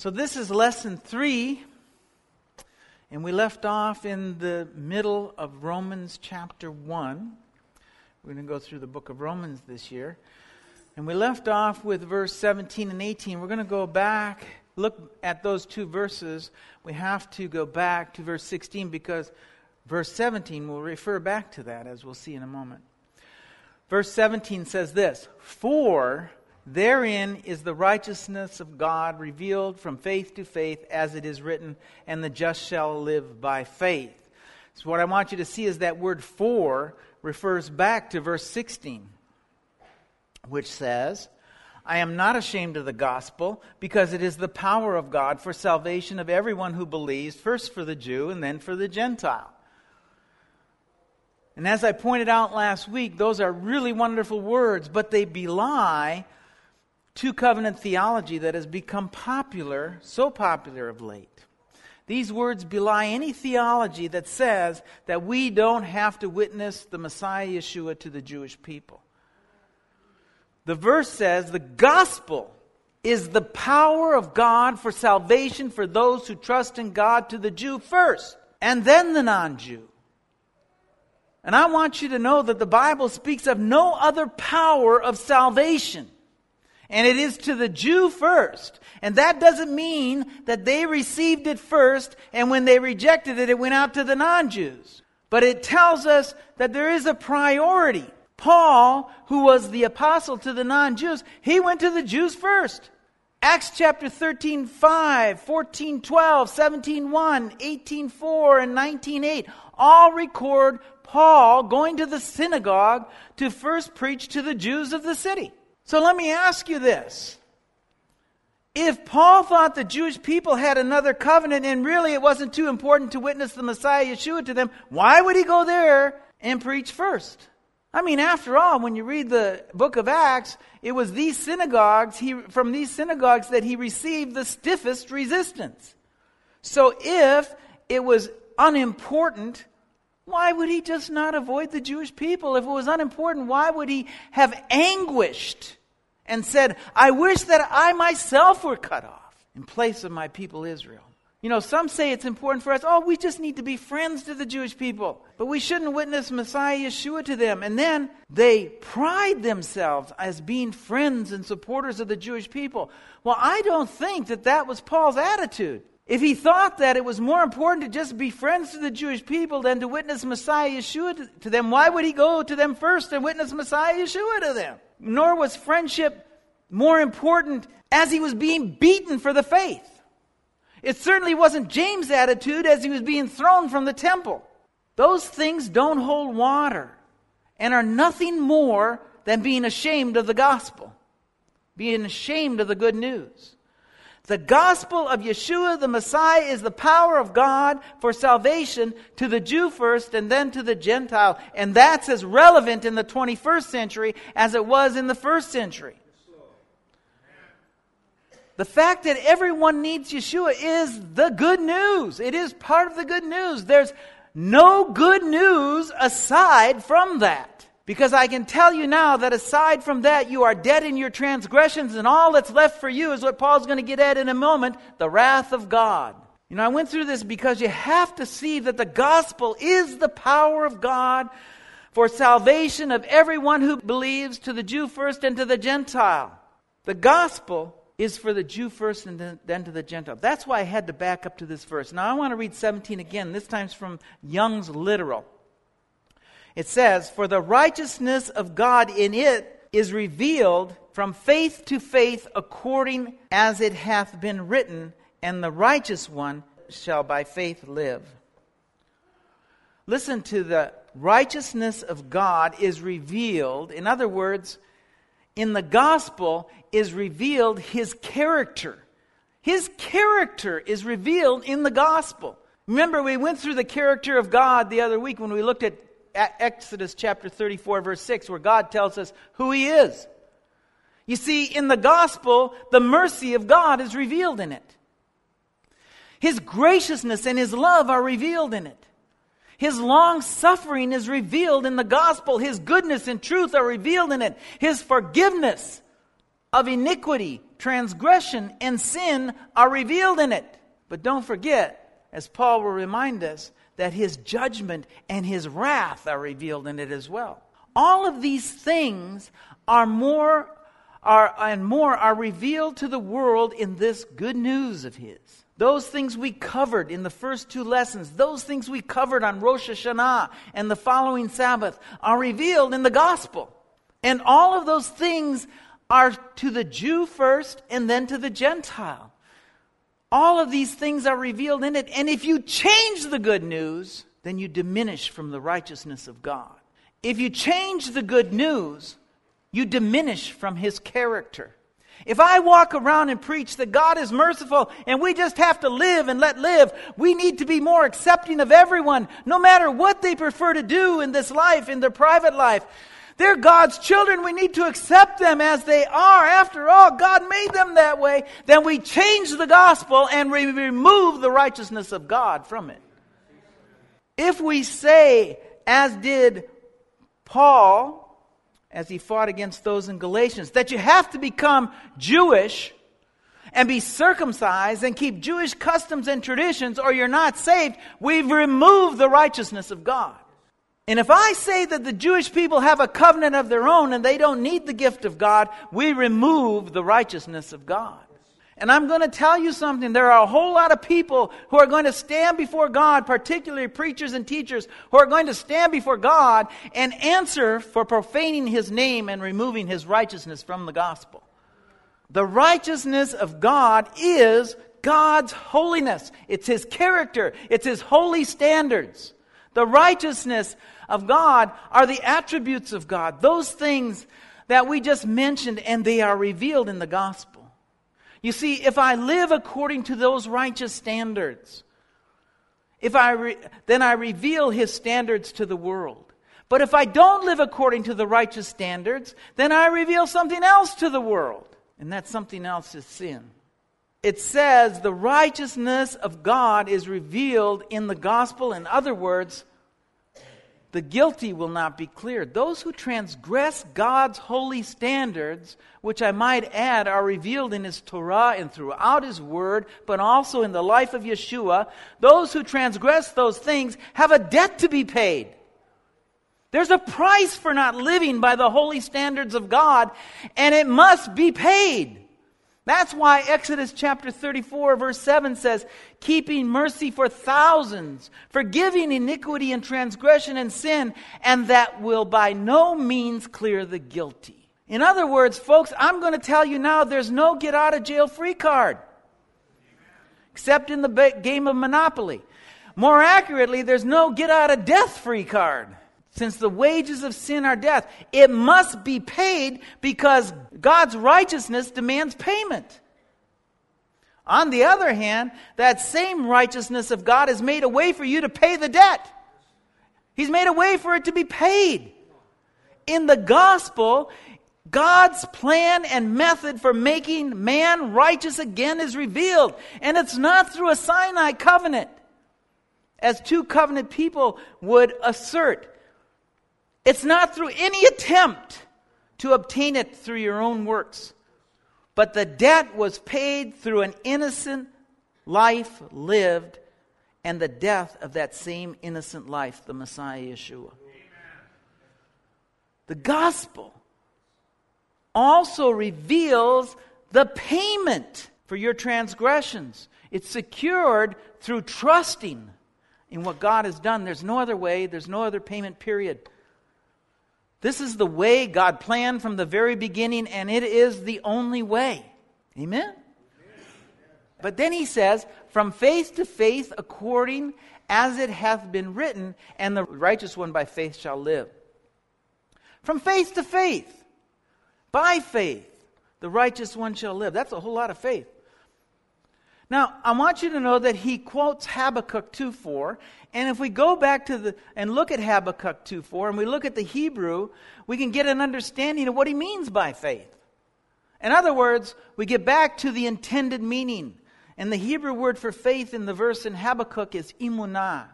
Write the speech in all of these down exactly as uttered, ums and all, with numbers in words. So this is lesson three, and we left off in the middle of Romans chapter one. We're going to go through the book of Romans this year. And we left off with verse seventeen and eighteen. We're going to go back, look at those two verses. We have to go back to verse sixteen because verse seventeen will refer back to that, as we'll see in a moment. Verse seventeen says this, "For therein is the righteousness of God revealed from faith to faith, as it is written, and the just shall live by faith." So what I want you to see is that word "for" refers back to verse sixteen, which says, "I am not ashamed of the gospel, because it is the power of God for salvation of everyone who believes, first for the Jew and then for the Gentile." And as I pointed out last week, those are really wonderful words, but they belie two covenant theology that has become popular, so popular of late. These words belie any theology that says that we don't have to witness the Messiah Yeshua to the Jewish people. The verse says the gospel is the power of God for salvation for those who trust in God, to the Jew first and then the non-Jew. And I want you to know that the Bible speaks of no other power of salvation. And it is to the Jew first. And that doesn't mean that they received it first, and when they rejected it, it went out to the non-Jews. But it tells us that there is a priority. Paul, who was the apostle to the non-Jews, he went to the Jews first. Acts chapter thirteen, five, fourteen, twelve, seventeen, one, eighteen, four, and nineteen, eight all record Paul going to the synagogue to first preach to the Jews of the city. So let me ask you this. If Paul thought the Jewish people had another covenant and really it wasn't too important to witness the Messiah Yeshua to them, why would he go there and preach first? I mean, after all, when you read the book of Acts, it was these synagogues, he, from these synagogues that he received the stiffest resistance. So if it was unimportant, why would he just not avoid the Jewish people? If it was unimportant, why would he have anguished and said, "I wish that I myself were cut off in place of my people Israel"? You know, some say it's important for us. Oh, we just need to be friends to the Jewish people. But we shouldn't witness Messiah Yeshua to them. And then they pride themselves as being friends and supporters of the Jewish people. Well, I don't think that that was Paul's attitude. If he thought that it was more important to just be friends to the Jewish people than to witness Messiah Yeshua to them, why would he go to them first and witness Messiah Yeshua to them? Nor was friendship more important as he was being beaten for the faith. It certainly wasn't James' attitude as he was being thrown from the temple. Those things don't hold water and are nothing more than being ashamed of the gospel, being ashamed of the good news. The gospel of Yeshua, the Messiah, is the power of God for salvation to the Jew first and then to the Gentile. And that's as relevant in the twenty-first century as it was in the first century. The fact that everyone needs Yeshua is the good news. It is part of the good news. There's no good news aside from that. Because I can tell you now that aside from that, you are dead in your transgressions, and all that's left for you is what Paul's going to get at in a moment, the wrath of God. You know, I went through this because you have to see that the gospel is the power of God for salvation of everyone who believes, to the Jew first and to the Gentile. The gospel is for the Jew first and then to the Gentile. That's why I had to back up to this verse. Now I want to read seventeen again. This time's from Young's Literal. It says, "For the righteousness of God in it is revealed from faith to faith, according as it hath been written, and the righteous one shall by faith live." Listen to the righteousness of God is revealed. In other words, in the gospel is revealed his character. His character is revealed in the gospel. Remember, we went through the character of God the other week when we looked at Exodus chapter thirty-four, verse six, where God tells us who he is. You see, in the gospel, the mercy of God is revealed in it. His graciousness and his love are revealed in it. His long suffering is revealed in the gospel. His goodness and truth are revealed in it. His forgiveness of iniquity, transgression, and sin are revealed in it. But don't forget, as Paul will remind us, that his judgment and his wrath are revealed in it as well. All of these things are more are and more are revealed to the world in this good news of his. Those things we covered in the first two lessons, those things we covered on Rosh Hashanah and the following Sabbath are revealed in the gospel. And all of those things are to the Jew first and then to the Gentile. All of these things are revealed in it. And if you change the good news, then you diminish from the righteousness of God. If you change the good news, you diminish from his character. If I walk around and preach that God is merciful and we just have to live and let live, we need to be more accepting of everyone, no matter what they prefer to do in this life, in their private life. They're God's children. We need to accept them as they are. After all, God made them that way. Then we change the gospel and we remove the righteousness of God from it. If we say, as did Paul, as he fought against those in Galatians, that you have to become Jewish and be circumcised and keep Jewish customs and traditions or you're not saved, we've removed the righteousness of God. And if I say that the Jewish people have a covenant of their own and they don't need the gift of God, we remove the righteousness of God. And I'm going to tell you something. There are a whole lot of people who are going to stand before God, particularly preachers and teachers, who are going to stand before God and answer for profaning his name and removing his righteousness from the gospel. The righteousness of God is God's holiness. It's his character. It's his holy standards. The righteousness of God are the attributes of God. Those things that we just mentioned, and they are revealed in the gospel. You see, if I live according to those righteous standards, if I re- then I reveal his standards to the world. But if I don't live according to the righteous standards, then I reveal something else to the world. And that something else is sin. It says the righteousness of God is revealed in the gospel. In other words, the guilty will not be cleared. Those who transgress God's holy standards, which I might add are revealed in his Torah and throughout his word, but also in the life of Yeshua, those who transgress those things have a debt to be paid. There's a price for not living by the holy standards of God, and it must be paid. That's why Exodus chapter thirty-four verse seven says, keeping mercy for thousands, forgiving iniquity and transgression and sin, and that will by no means clear the guilty. In other words, folks, I'm going to tell you now, there's no get out of jail free card. Except in the ba- game of Monopoly. More accurately, there's no get out of death free card. Since the wages of sin are death, it must be paid because God's righteousness demands payment. On the other hand, that same righteousness of God has made a way for you to pay the debt. He's made a way for it to be paid. In the gospel, God's plan and method for making man righteous again is revealed. And it's not through a Sinai covenant, as two covenant people would assert. It's not through any attempt to obtain it through your own works. But the debt was paid through an innocent life lived and the death of that same innocent life, the Messiah Yeshua. Amen. The gospel also reveals the payment for your transgressions. It's secured through trusting in what God has done. There's no other way. There's no other payment period. This is the way God planned from the very beginning, and it is the only way. Amen? But then he says, from faith to faith, according as it hath been written, and the righteous one by faith shall live. From faith to faith, by faith, the righteous one shall live. That's a whole lot of faith. Now, I want you to know that he quotes Habakkuk two four, and if we go back to the and look at Habakkuk two four, and we look at the Hebrew, we can get an understanding of what he means by faith. In other words, we get back to the intended meaning. And the Hebrew word for faith in the verse in Habakkuk is imunah.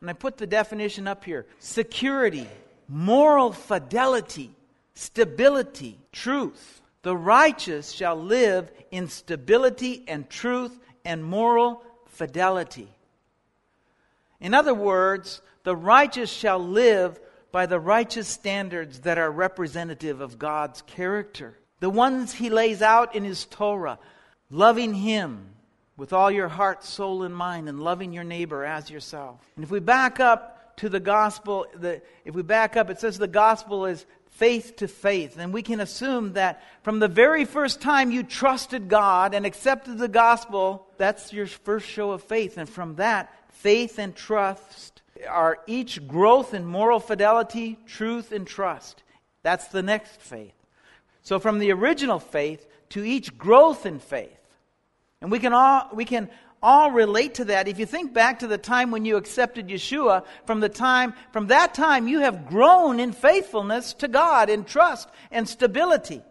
And I put the definition up here. Security, moral fidelity, stability, truth. The righteous shall live in stability and truth and moral fidelity. In other words, the righteous shall live by the righteous standards that are representative of God's character. The ones He lays out in His Torah. Loving Him with all your heart, soul, and mind, and loving your neighbor as yourself. And if we back up to the gospel, the, if we back up, it says the gospel is faith to faith. And we can assume that from the very first time you trusted God and accepted the gospel, that's your first show of faith. And from that, faith and trust are each growth in moral fidelity, truth, and trust. That's the next faith. So from the original faith to each growth in faith. And we can all we can all relate to that. If you think back to the time when you accepted Yeshua, from the time from that time you have grown in faithfulness to God and trust and stability.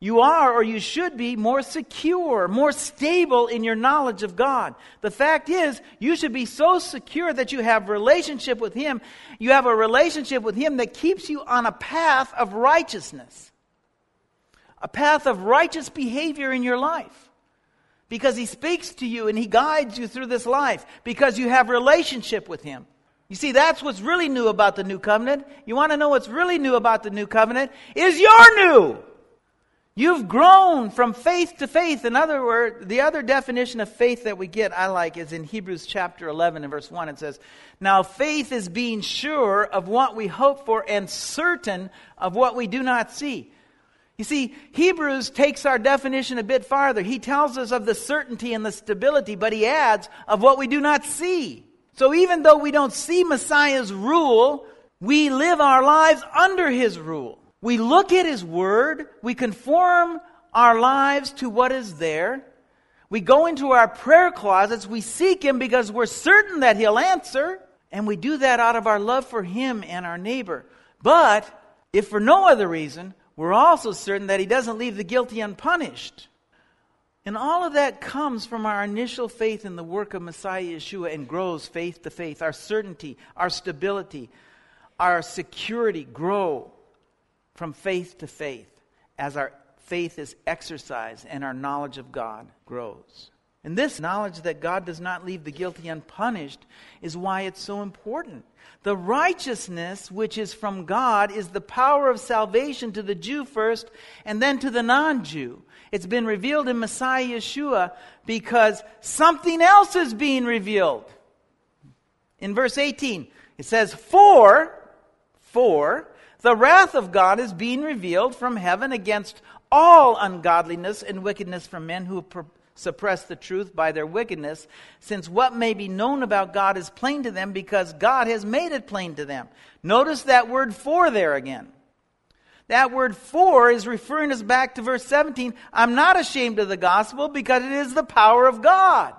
You are, or you should be, more secure, more stable in your knowledge of God. The fact is, you should be so secure that you have relationship with Him. You have a relationship with Him that keeps you on a path of righteousness. A path of righteous behavior in your life. Because He speaks to you and He guides you through this life. Because you have relationship with Him. You see, that's what's really new about the New Covenant. You want to know what's really new about the New Covenant? Is you're new! You've grown from faith to faith. In other words, the other definition of faith that we get, I like, is in Hebrews chapter eleven and verse one. It says, now faith is being sure of what we hope for and certain of what we do not see. You see, Hebrews takes our definition a bit farther. He tells us of the certainty and the stability, but he adds of what we do not see. So even though we don't see Messiah's rule, we live our lives under His rule. We look at His Word. We conform our lives to what is there. We go into our prayer closets. We seek Him because we're certain that He'll answer. And we do that out of our love for Him and our neighbor. But if for no other reason, we're also certain that He doesn't leave the guilty unpunished. And all of that comes from our initial faith in the work of Messiah Yeshua and grows faith to faith. Our certainty, our stability, our security grow from faith to faith as our faith is exercised and our knowledge of God grows. And this knowledge that God does not leave the guilty unpunished is why it's so important. The righteousness which is from God is the power of salvation to the Jew first and then to the non-Jew. It's been revealed in Messiah Yeshua because something else is being revealed. In verse eighteen, it says, For, for, the wrath of God is being revealed from heaven against all ungodliness and wickedness from men who per- suppress the truth by their wickedness, since what may be known about God is plain to them because God has made it plain to them. Notice that word for there again. That word for is referring us back to verse seventeen. I'm not ashamed of the gospel because it is the power of God.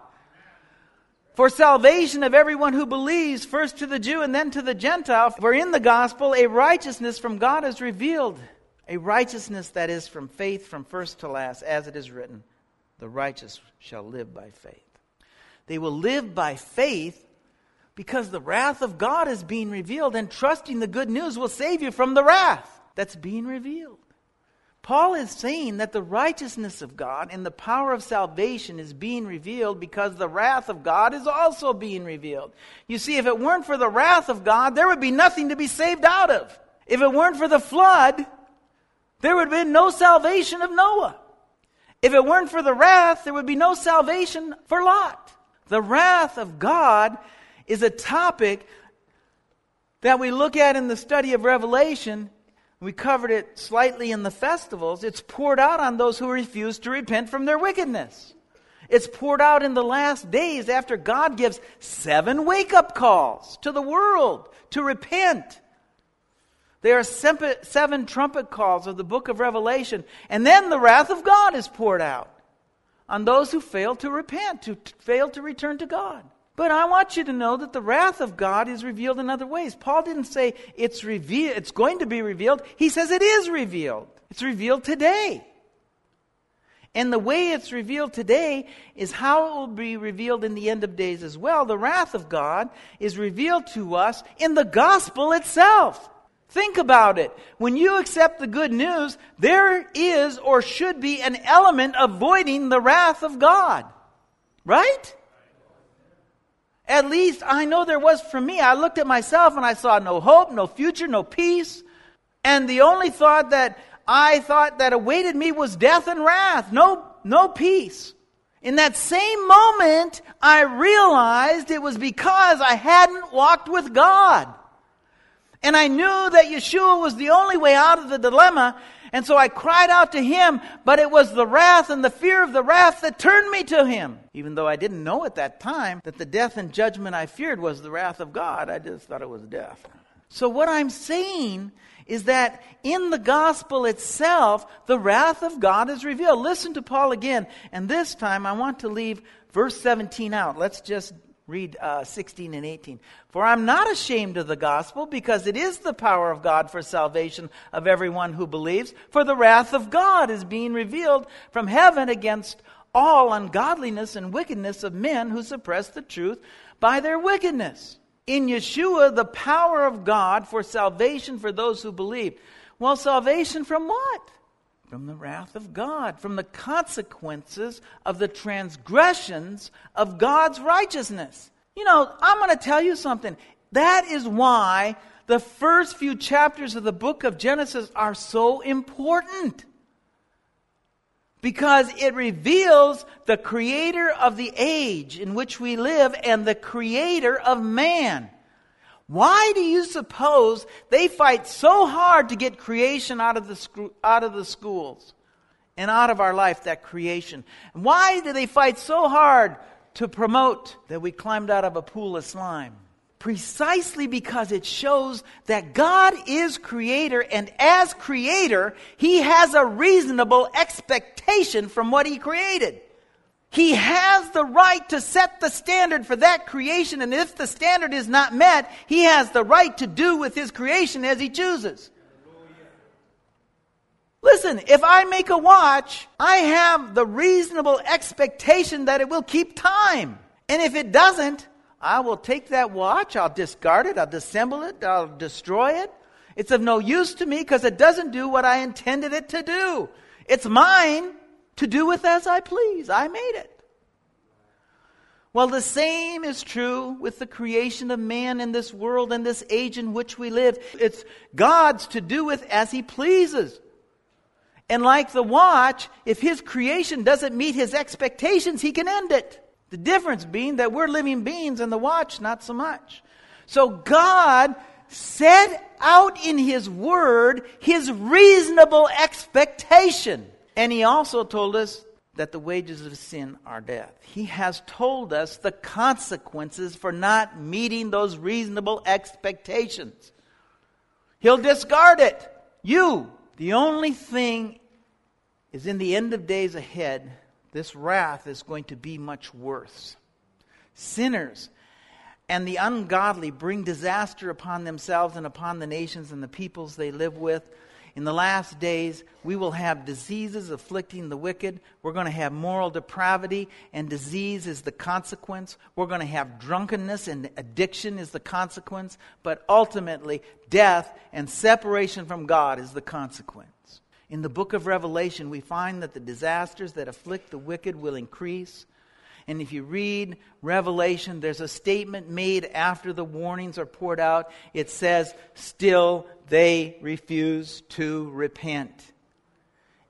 For salvation of everyone who believes, first to the Jew and then to the Gentile. For in the gospel a righteousness from God is revealed. A righteousness that is from faith from first to last, as it is written. The righteous shall live by faith. They will live by faith because the wrath of God is being revealed, and trusting the good news will save you from the wrath that's being revealed. Paul is saying that the righteousness of God and the power of salvation is being revealed because the wrath of God is also being revealed. You see, if it weren't for the wrath of God, there would be nothing to be saved out of. If it weren't for the flood, there would have been no salvation of Noah. If it weren't for the wrath, there would be no salvation for Lot. The wrath of God is a topic that we look at in the study of Revelation. We covered it slightly in the festivals. It's poured out on those who refuse to repent from their wickedness. It's poured out in the last days after God gives seven wake-up calls to the world to repent. There are seven trumpet calls of the book of Revelation. And then the wrath of God is poured out on those who fail to repent, who fail to return to God. But I want you to know that the wrath of God is revealed in other ways. Paul didn't say it's revealed, it's going to be revealed. He says it is revealed. It's revealed today. And the way it's revealed today is how it will be revealed in the end of days as well. The wrath of God is revealed to us in the gospel itself. Think about it. When you accept the good news, there is or should be an element avoiding the wrath of God. Right? At least I know there was for me. I looked at myself and I saw no hope, no future, no peace. And the only thought that I thought that awaited me was death and wrath. No, no peace. In that same moment, I realized it was because I hadn't walked with God. And I knew that Yeshua was the only way out of the dilemma, and so I cried out to Him, but it was the wrath and the fear of the wrath that turned me to Him. Even though I didn't know at that time that the death and judgment I feared was the wrath of God, I just thought it was death. So what I'm saying is that in the gospel itself, the wrath of God is revealed. Listen to Paul again, and this time I want to leave verse seventeen out. Let's just read uh, sixteen and eighteen. For I'm not ashamed of the gospel, because it is the power of God for salvation of everyone who believes. For the wrath of God is being revealed from heaven against all ungodliness and wickedness of men who suppress the truth by their wickedness. In Yeshua, the power of God for salvation for those who believe. Well, salvation from what? From the wrath of God, from the consequences of the transgressions of God's righteousness. You know, I'm going to tell you something. That is why the first few chapters of the book of Genesis are so important. Because it reveals the creator of the age in which we live and the creator of man. Why do you suppose they fight so hard to get creation out of the sc- out of the schools and out of our life, that creation? Why do they fight so hard to promote that we climbed out of a pool of slime? Precisely because it shows that God is creator, and as creator, He has a reasonable expectation from what He created. He has the right to set the standard for that creation, and if the standard is not met, He has the right to do with His creation as He chooses. Listen, if I make a watch, I have the reasonable expectation that it will keep time. And if it doesn't, I will take that watch, I'll discard it, I'll disassemble it, I'll destroy it. It's of no use to me because it doesn't do what I intended it to do. It's mine to do with as I please. I made it. Well, the same is true with the creation of man in this world and this age in which we live. It's God's to do with as He pleases. And like the watch, if His creation doesn't meet His expectations, He can end it. The difference being that we're living beings and the watch, not so much. So God set out in His Word His reasonable expectation. And He also told us that the wages of sin are death. He has told us the consequences for not meeting those reasonable expectations. He'll discard it. You, the only thing is in the end of days ahead, this wrath is going to be much worse. Sinners and the ungodly bring disaster upon themselves and upon the nations and the peoples they live with. In the last days, we will have diseases afflicting the wicked. We're going to have moral depravity, and disease is the consequence. We're going to have drunkenness, and addiction is the consequence. But ultimately, death and separation from God is the consequence. In the book of Revelation, we find that the disasters that afflict the wicked will increase. And if you read Revelation, there's a statement made after the warnings are poured out. It says, still they refuse to repent.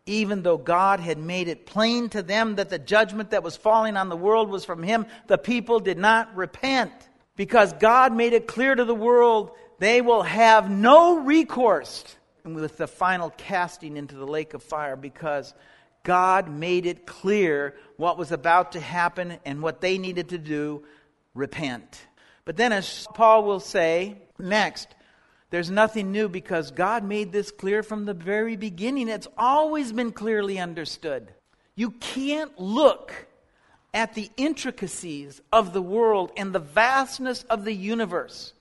Even though God had made it plain to them that the judgment that was falling on the world was from Him, the people did not repent. Because God made it clear to the world, they will have no recourse with the final casting into the lake of fire, because God made it clear what was about to happen and what they needed to do, repent. But then, as Paul will say next, there's nothing new because God made this clear from the very beginning. It's always been clearly understood. You can't look at the intricacies of the world and the vastness of the universe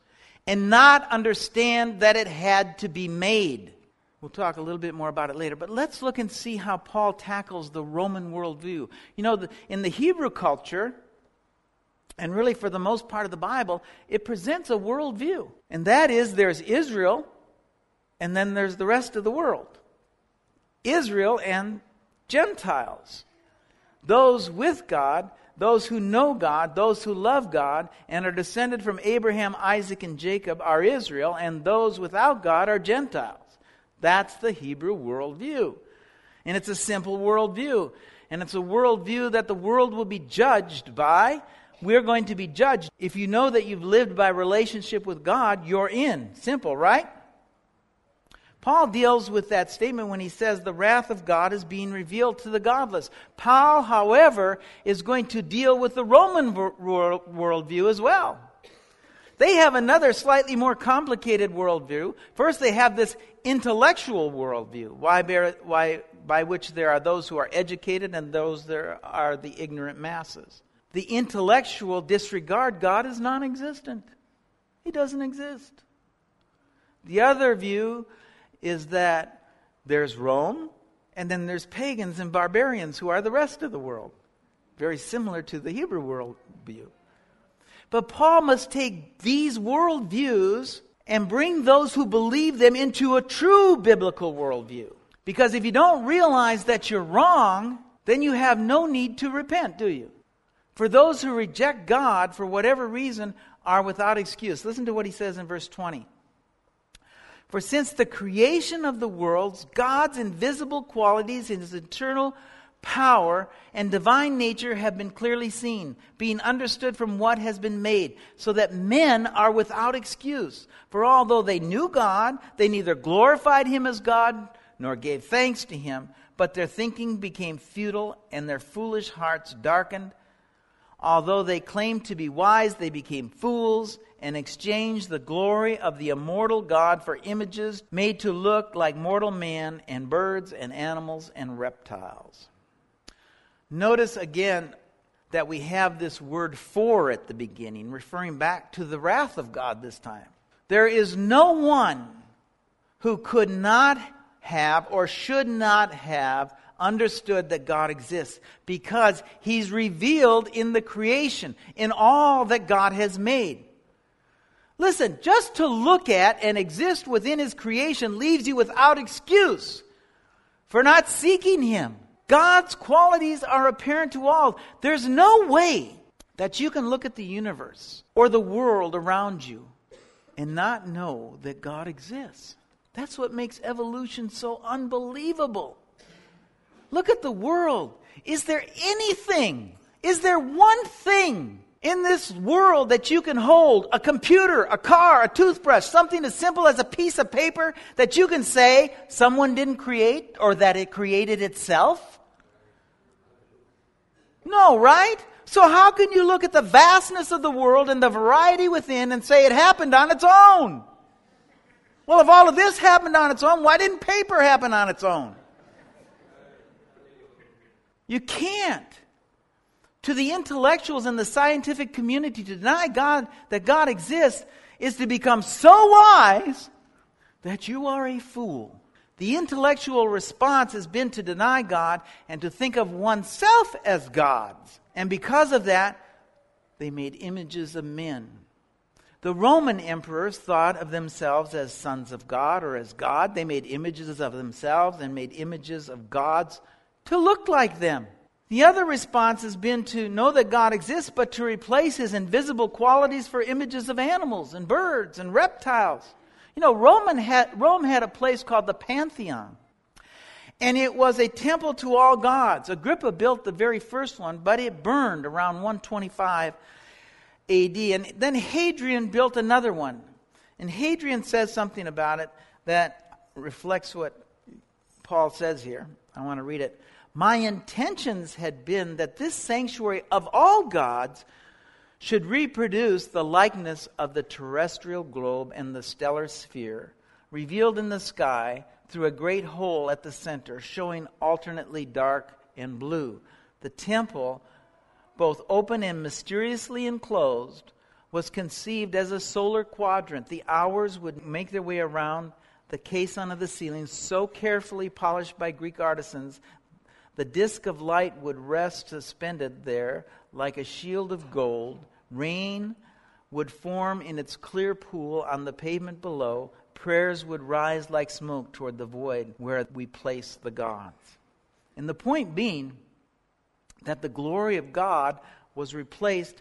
and not understand that it had to be made. We'll talk a little bit more about it later, but let's look and see how Paul tackles the Roman worldview. You know, the, in the Hebrew culture, and really for the most part of the Bible, it presents a worldview. And that is, there's Israel, And then there's the rest of the world. Israel and Gentiles. Those with God, those who know God, those who love God, and are descended from Abraham, Isaac, and Jacob are Israel, and those without God are Gentiles. That's the Hebrew worldview. And it's a simple worldview. And it's a worldview that the world will be judged by. We're going to be judged. If you know that you've lived by relationship with God, you're in. Simple, right? Paul deals with that statement when he says the wrath of God is being revealed to the godless. Paul, however, is going to deal with the Roman worldview as well. They have another slightly more complicated worldview. First, they have this intellectual worldview, why bear, why, by which there are those who are educated and those there are the ignorant masses. The intellectual disregard God as non-existent. He doesn't exist. The other view is that there's Rome, and then there's pagans and barbarians who are the rest of the world. Very similar to the Hebrew worldview. But Paul must take these worldviews and bring those who believe them into a true biblical worldview. Because if you don't realize that you're wrong, then you have no need to repent, do you? For those who reject God, for whatever reason, are without excuse. Listen to what he says in verse twenty. For since the creation of the worlds, God's invisible qualities in his eternal power and divine nature have been clearly seen, being understood from what has been made, so that men are without excuse. For although they knew God, they neither glorified him as God nor gave thanks to him, but their thinking became futile and their foolish hearts darkened. Although they claimed to be wise, they became fools and exchanged the glory of the immortal God for images made to look like mortal man and birds and animals and reptiles. Notice again that we have this word for at the beginning, referring back to the wrath of God this time. There is no one who could not have or should not have understood that God exists, because he's revealed in the creation, in all that God has made. Listen, just to look at and exist within his creation leaves you without excuse for not seeking him. God's qualities are apparent to all. There's no way that you can look at the universe or the world around you and not know that God exists. That's what makes evolution so unbelievable. Look at the world. Is there anything, is there one thing in this world that you can hold, a computer, a car, a toothbrush, something as simple as a piece of paper, that you can say someone didn't create or that it created itself? No, right? So how can you look at the vastness of the world and the variety within and say it happened on its own? Well, if all of this happened on its own, why didn't paper happen on its own? You can't. To the intellectuals and the scientific community, to deny God, that God exists, is to become so wise that you are a fool. The intellectual response has been to deny God and to think of oneself as gods. And because of that, they made images of men. The Roman emperors thought of themselves as sons of God or as God. They made images of themselves and made images of gods to look like them. The other response has been to know that God exists, but to replace his invisible qualities for images of animals and birds and reptiles. You know, Roman had, Rome had a place called the Pantheon, and it was a temple to all gods. Agrippa built the very first one, but it burned around one twenty-five A D And then Hadrian built another one. And Hadrian says something about it that reflects what Paul says here. I want to read it. My intentions had been that this sanctuary of all gods should reproduce the likeness of the terrestrial globe and the stellar sphere, revealed in the sky through a great hole at the center, showing alternately dark and blue. The temple, both open and mysteriously enclosed, was conceived as a solar quadrant. The hours would make their way around the caisson of the ceiling, so carefully polished by Greek artisans. The disk of light would rest suspended there like a shield of gold. Rain would form in its clear pool on the pavement below, prayers would rise like smoke toward the void where we place the gods. And the point being that the glory of God was replaced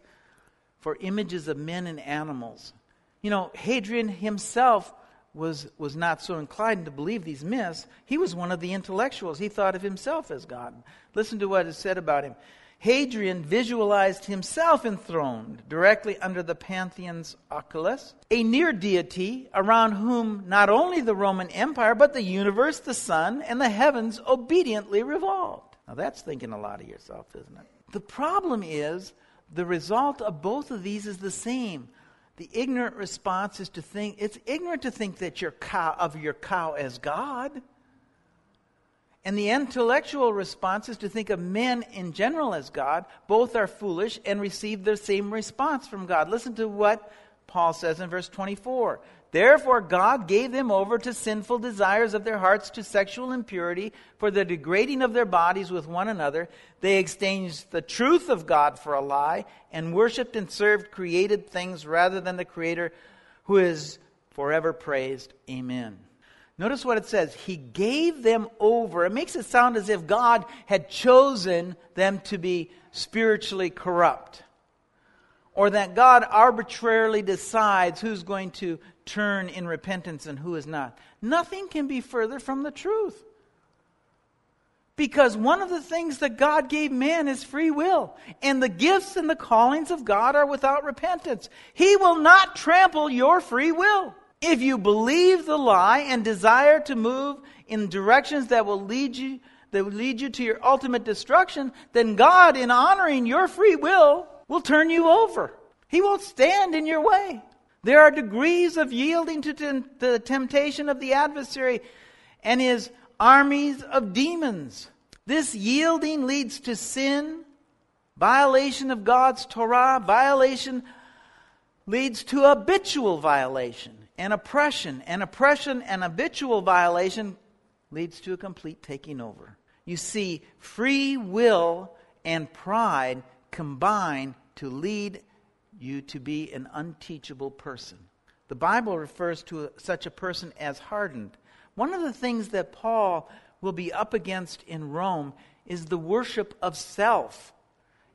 for images of men and animals. You know, Hadrian himself was, was not so inclined to believe these myths. He was one of the intellectuals. He thought of himself as God. Listen to what is said about him. Hadrian visualized himself enthroned directly under the Pantheon's oculus, a near deity around whom not only the Roman Empire, but the universe, the sun, and the heavens obediently revolved. Now that's thinking a lot of yourself, isn't it? The problem is the result of both of these is the same. The ignorant response is to think, it's ignorant to think that your cow, of your cow as God. And the intellectual response is to think of men in general as God. Both are foolish and receive the same response from God. Listen to what Paul says in verse twenty-four. Therefore God gave them over to sinful desires of their hearts, to sexual impurity, for the degrading of their bodies with one another. They exchanged the truth of God for a lie and worshipped and served created things rather than the Creator, who is forever praised. Amen. Notice what it says. He gave them over. It makes it sound as if God had chosen them to be spiritually corrupt, or that God arbitrarily decides who's going to turn in repentance and who is not. Nothing can be further from the truth, because one of the things that God gave man is free will, and the gifts and the callings of God are without repentance. He will not trample your free will. If you believe the lie and desire to move in directions that will lead you that will lead you to your ultimate destruction, then God, in honoring your free will, will turn you over. He won't stand in your way. There are degrees of yielding to tem- the temptation of the adversary and his armies of demons. This yielding leads to sin, violation of God's Torah, violation leads to habitual violation and oppression, and oppression and habitual violation leads to a complete taking over. You see, free will and pride combine to lead you to be an unteachable person. The Bible refers to such a person as hardened. One of the things that Paul will be up against in Rome is the worship of self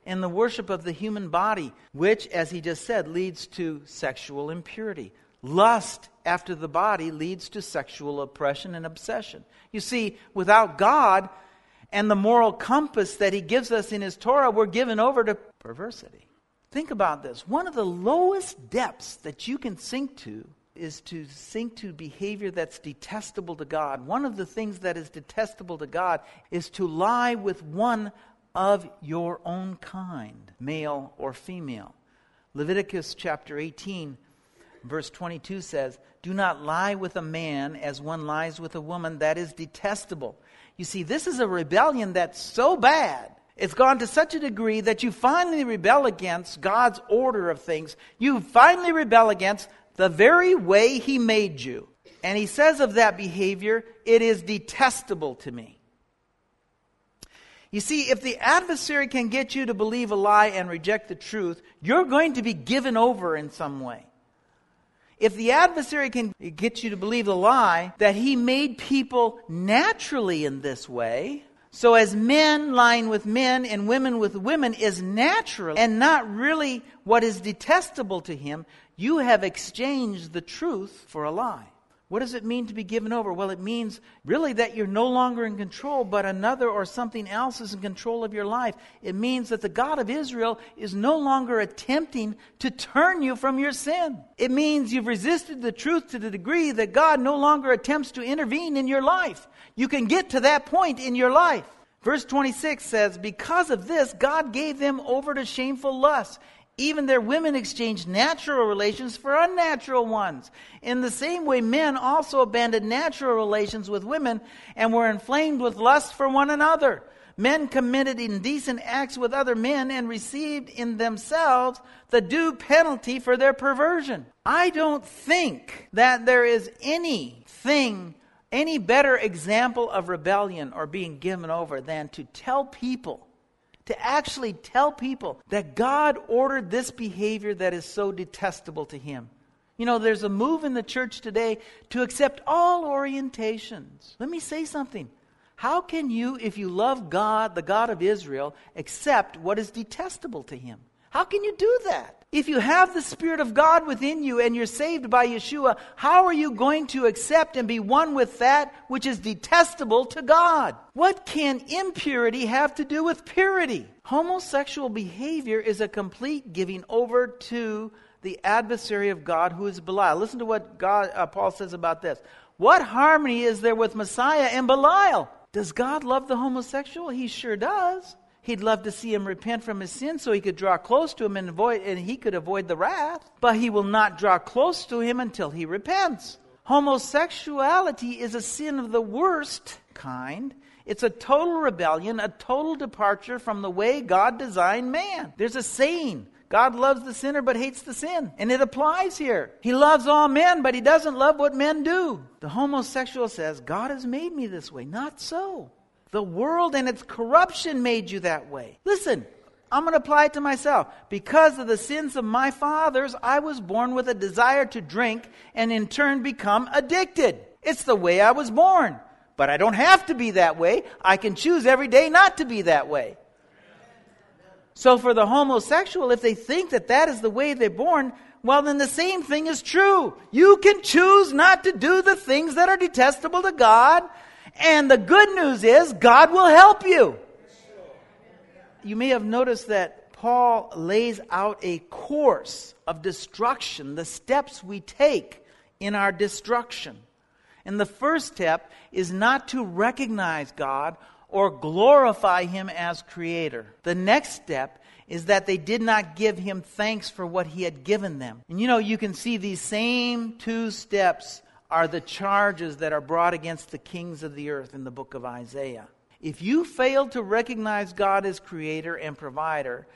and the worship of the human body, which, as he just said, leads to sexual impurity. Lust after the body leads to sexual oppression and obsession. You see, without God and the moral compass that He gives us in His Torah, we're given over to perversity. Think about this. One of the lowest depths that you can sink to is to sink to behavior that's detestable to God. One of the things that is detestable to God is to lie with one of your own kind, male or female. Leviticus chapter eighteen verse twenty-two says, do not lie with a man as one lies with a woman. That is detestable. You see, this is a rebellion that's so bad. It's gone to such a degree that you finally rebel against God's order of things. You finally rebel against the very way He made you. And He says of that behavior, it is detestable to me. You see, if the adversary can get you to believe a lie and reject the truth, you're going to be given over in some way. If the adversary can get you to believe the lie that he made people naturally in this way, so as men lying with men and women with women is natural and not really what is detestable to him, you have exchanged the truth for a lie. What does it mean to be given over? Well, it means really that you're no longer in control, but another or something else is in control of your life. It means that the God of Israel is no longer attempting to turn you from your sin. It means you've resisted the truth to the degree that God no longer attempts to intervene in your life. You can get to that point in your life. Verse twenty-six says, because of this, God gave them over to shameful lusts. Even their women exchanged natural relations for unnatural ones. In the same way, men also abandoned natural relations with women and were inflamed with lust for one another. Men committed indecent acts with other men and received in themselves the due penalty for their perversion. I don't think that there is anything, any better example of rebellion or being given over than to tell people To actually tell people that God ordered this behavior that is so detestable to Him. You know, there's a move in the church today to accept all orientations. Let me say something. How can you, if you love God, the God of Israel, accept what is detestable to Him? How can you do that? If you have the Spirit of God within you and you're saved by Yeshua, how are you going to accept and be one with that which is detestable to God? What can impurity have to do with purity? Homosexual behavior is a complete giving over to the adversary of God, who is Belial. Listen to what God, uh, Paul says about this. What harmony is there with Messiah and Belial? Does God love the homosexual? He sure does. He'd love to see him repent from his sin so he could draw close to him and avoid, and he could avoid the wrath. But he will not draw close to him until he repents. Homosexuality is a sin of the worst kind. It's a total rebellion, a total departure from the way God designed man. There's a saying, God loves the sinner but hates the sin. And it applies here. He loves all men, but He doesn't love what men do. The homosexual says, God has made me this way. Not so. The world and its corruption made you that way. Listen, I'm going to apply it to myself. Because of the sins of my fathers, I was born with a desire to drink and in turn become addicted. It's the way I was born. But I don't have to be that way. I can choose every day not to be that way. So for the homosexual, if they think that that is the way they're born, well, then the same thing is true. You can choose not to do the things that are detestable to God. And the good news is God will help you. You may have noticed that Paul lays out a course of destruction, the steps we take in our destruction. And the first step is not to recognize God or glorify Him as Creator. The next step is that they did not give Him thanks for what He had given them. And you know, you can see these same two steps are the charges that are brought against the kings of the earth in the book of Isaiah. If you fail to recognize God as Creator and Provider,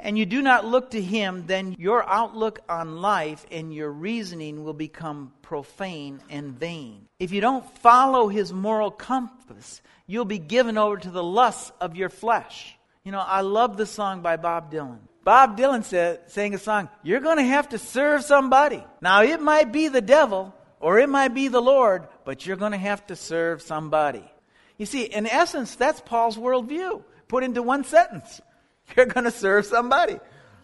and you do not look to Him, then your outlook on life and your reasoning will become profane and vain. If you don't follow His moral compass, you'll be given over to the lusts of your flesh. You know, I love the song by Bob Dylan. Bob Dylan said, sang a song, you're going to have to serve somebody. Now, it might be the devil, or it might be the Lord, but you're going to have to serve somebody. You see, in essence, that's Paul's worldview, put into one sentence. You're going to serve somebody.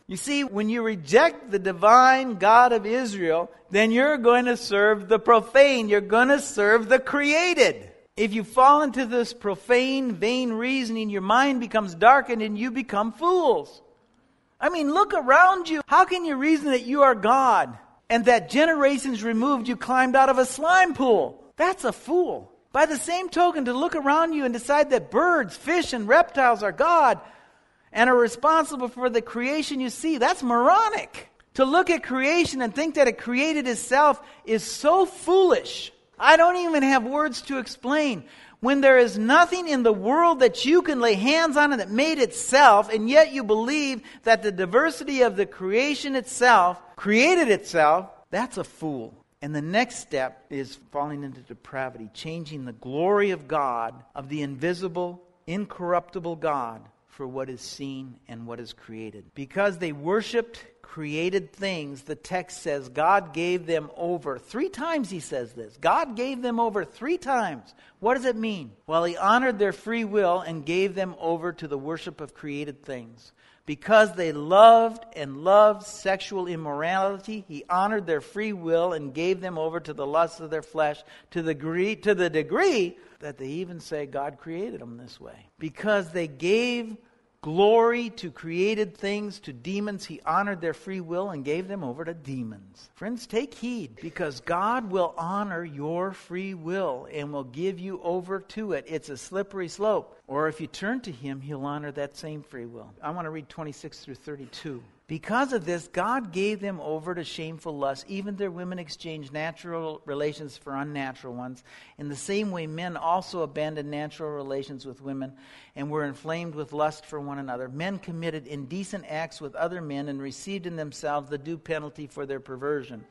You see, when you reject the divine God of Israel, then you're going to serve the profane. You're going to serve the created. If you fall into this profane, vain reasoning, your mind becomes darkened and you become fools. I mean, look around you. How can you reason that you are God? And that generations removed, you climbed out of a slime pool. That's a fool. By the same token, to look around you and decide that birds, fish, and reptiles are God and are responsible for the creation you see, that's moronic. To look at creation and think that it created itself is so foolish. I don't even have words to explain. When there is nothing in the world that you can lay hands on and that made itself, and yet you believe that the diversity of the creation itself created itself, that's a fool. And the next step is falling into depravity, changing the glory of God, of the invisible, incorruptible God, for what is seen and what is created. Because they worshipped created things, the text says God gave them over. Three times he says this. God gave them over three times. What does it mean? Well, he honored their free will and gave them over to the worship of created things. Because they loved and loved sexual immorality, he honored their free will and gave them over to the lusts of their flesh to the degree, to the degree that they even say God created them this way. Because they gave glory to created things, to demons, he honored their free will and gave them over to demons. Friends, take heed, because God will honor your free will and will give you over to it. It's a slippery slope. Or if you turn to him, he'll honor that same free will. I want to read twenty-six through thirty-two. Because of this, God gave them over to shameful lusts. Even their women exchanged natural relations for unnatural ones. In the same way, men also abandoned natural relations with women and were inflamed with lust for one another. Men committed indecent acts with other men and received in themselves the due penalty for their perversion.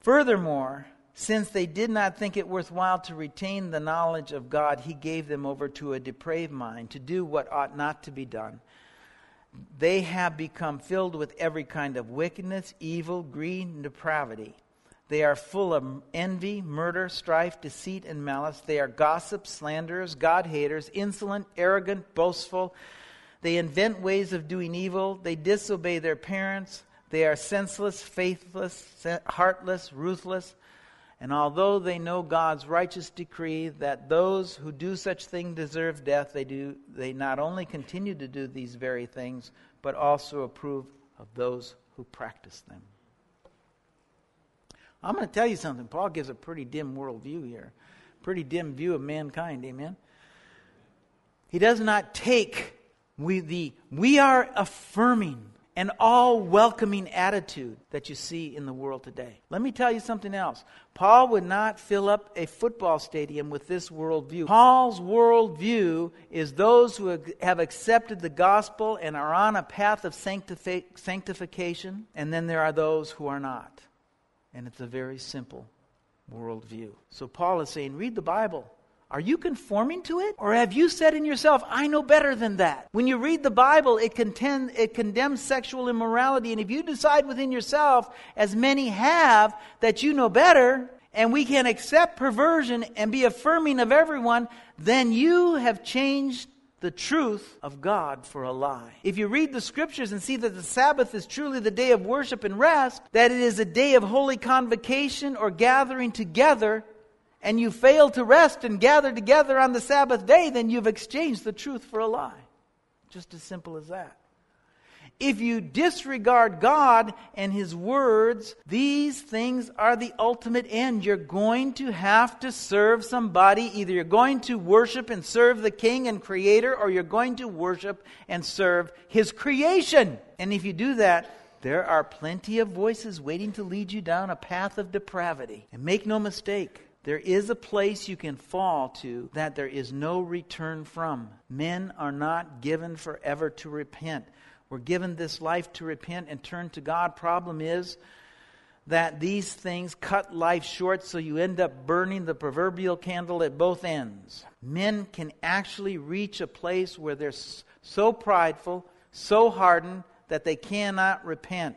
Furthermore, since they did not think it worthwhile to retain the knowledge of God, he gave them over to a depraved mind to do what ought not to be done. they have become filled with every kind of wickedness, evil, greed, and depravity. They are full of envy, murder, strife, deceit, and malice. They are gossips, slanderers, God-haters, insolent, arrogant, boastful. They invent ways of doing evil. They disobey their parents. They are senseless, faithless, heartless, ruthless. And although they know God's righteous decree that those who do such things deserve death, they do. They not only continue to do these very things, but also approve of those who practice them. I'm going to tell you something. Paul gives a pretty dim worldview here. Pretty dim view of mankind, amen? He does not take we, the we are affirming and all-welcoming attitude that you see in the world today. Let me tell you something else. Paul would not fill up a football stadium with this worldview. Paul's worldview is those who have accepted the gospel and are on a path of sanctifi- sanctification, and then there are those who are not. And it's a very simple worldview. So Paul is saying, read the Bible. Are you conforming to it? Or have you said in yourself, I know better than that? When you read the Bible, it, contend, it condemns sexual immorality. And if you decide within yourself, as many have, that you know better, and we can accept perversion and be affirming of everyone, then you have changed the truth of God for a lie. If you read the scriptures and see that the Sabbath is truly the day of worship and rest, that it is a day of holy convocation or gathering together, and you fail to rest and gather together on the Sabbath day, then you've exchanged the truth for a lie. Just as simple as that. If you disregard God and His words, these things are the ultimate end. You're going to have to serve somebody. Either you're going to worship and serve the King and Creator, or you're going to worship and serve His creation. And if you do that, there are plenty of voices waiting to lead you down a path of depravity. And make no mistake, there is a place you can fall to that there is no return from. Men are not given forever to repent. We're given this life to repent and turn to God. Problem is that these things cut life short, so you end up burning the proverbial candle at both ends. Men can actually reach a place where they're so prideful, so hardened, that they cannot repent.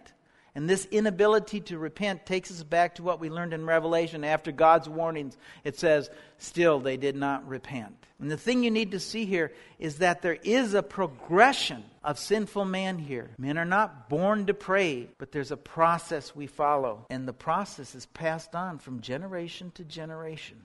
And this inability to repent takes us back to what we learned in Revelation. After God's warnings, it says, still they did not repent. And the thing you need to see here is that there is a progression of sinful man here. Men are not born depraved, but there's a process we follow. And the process is passed on from generation to generation.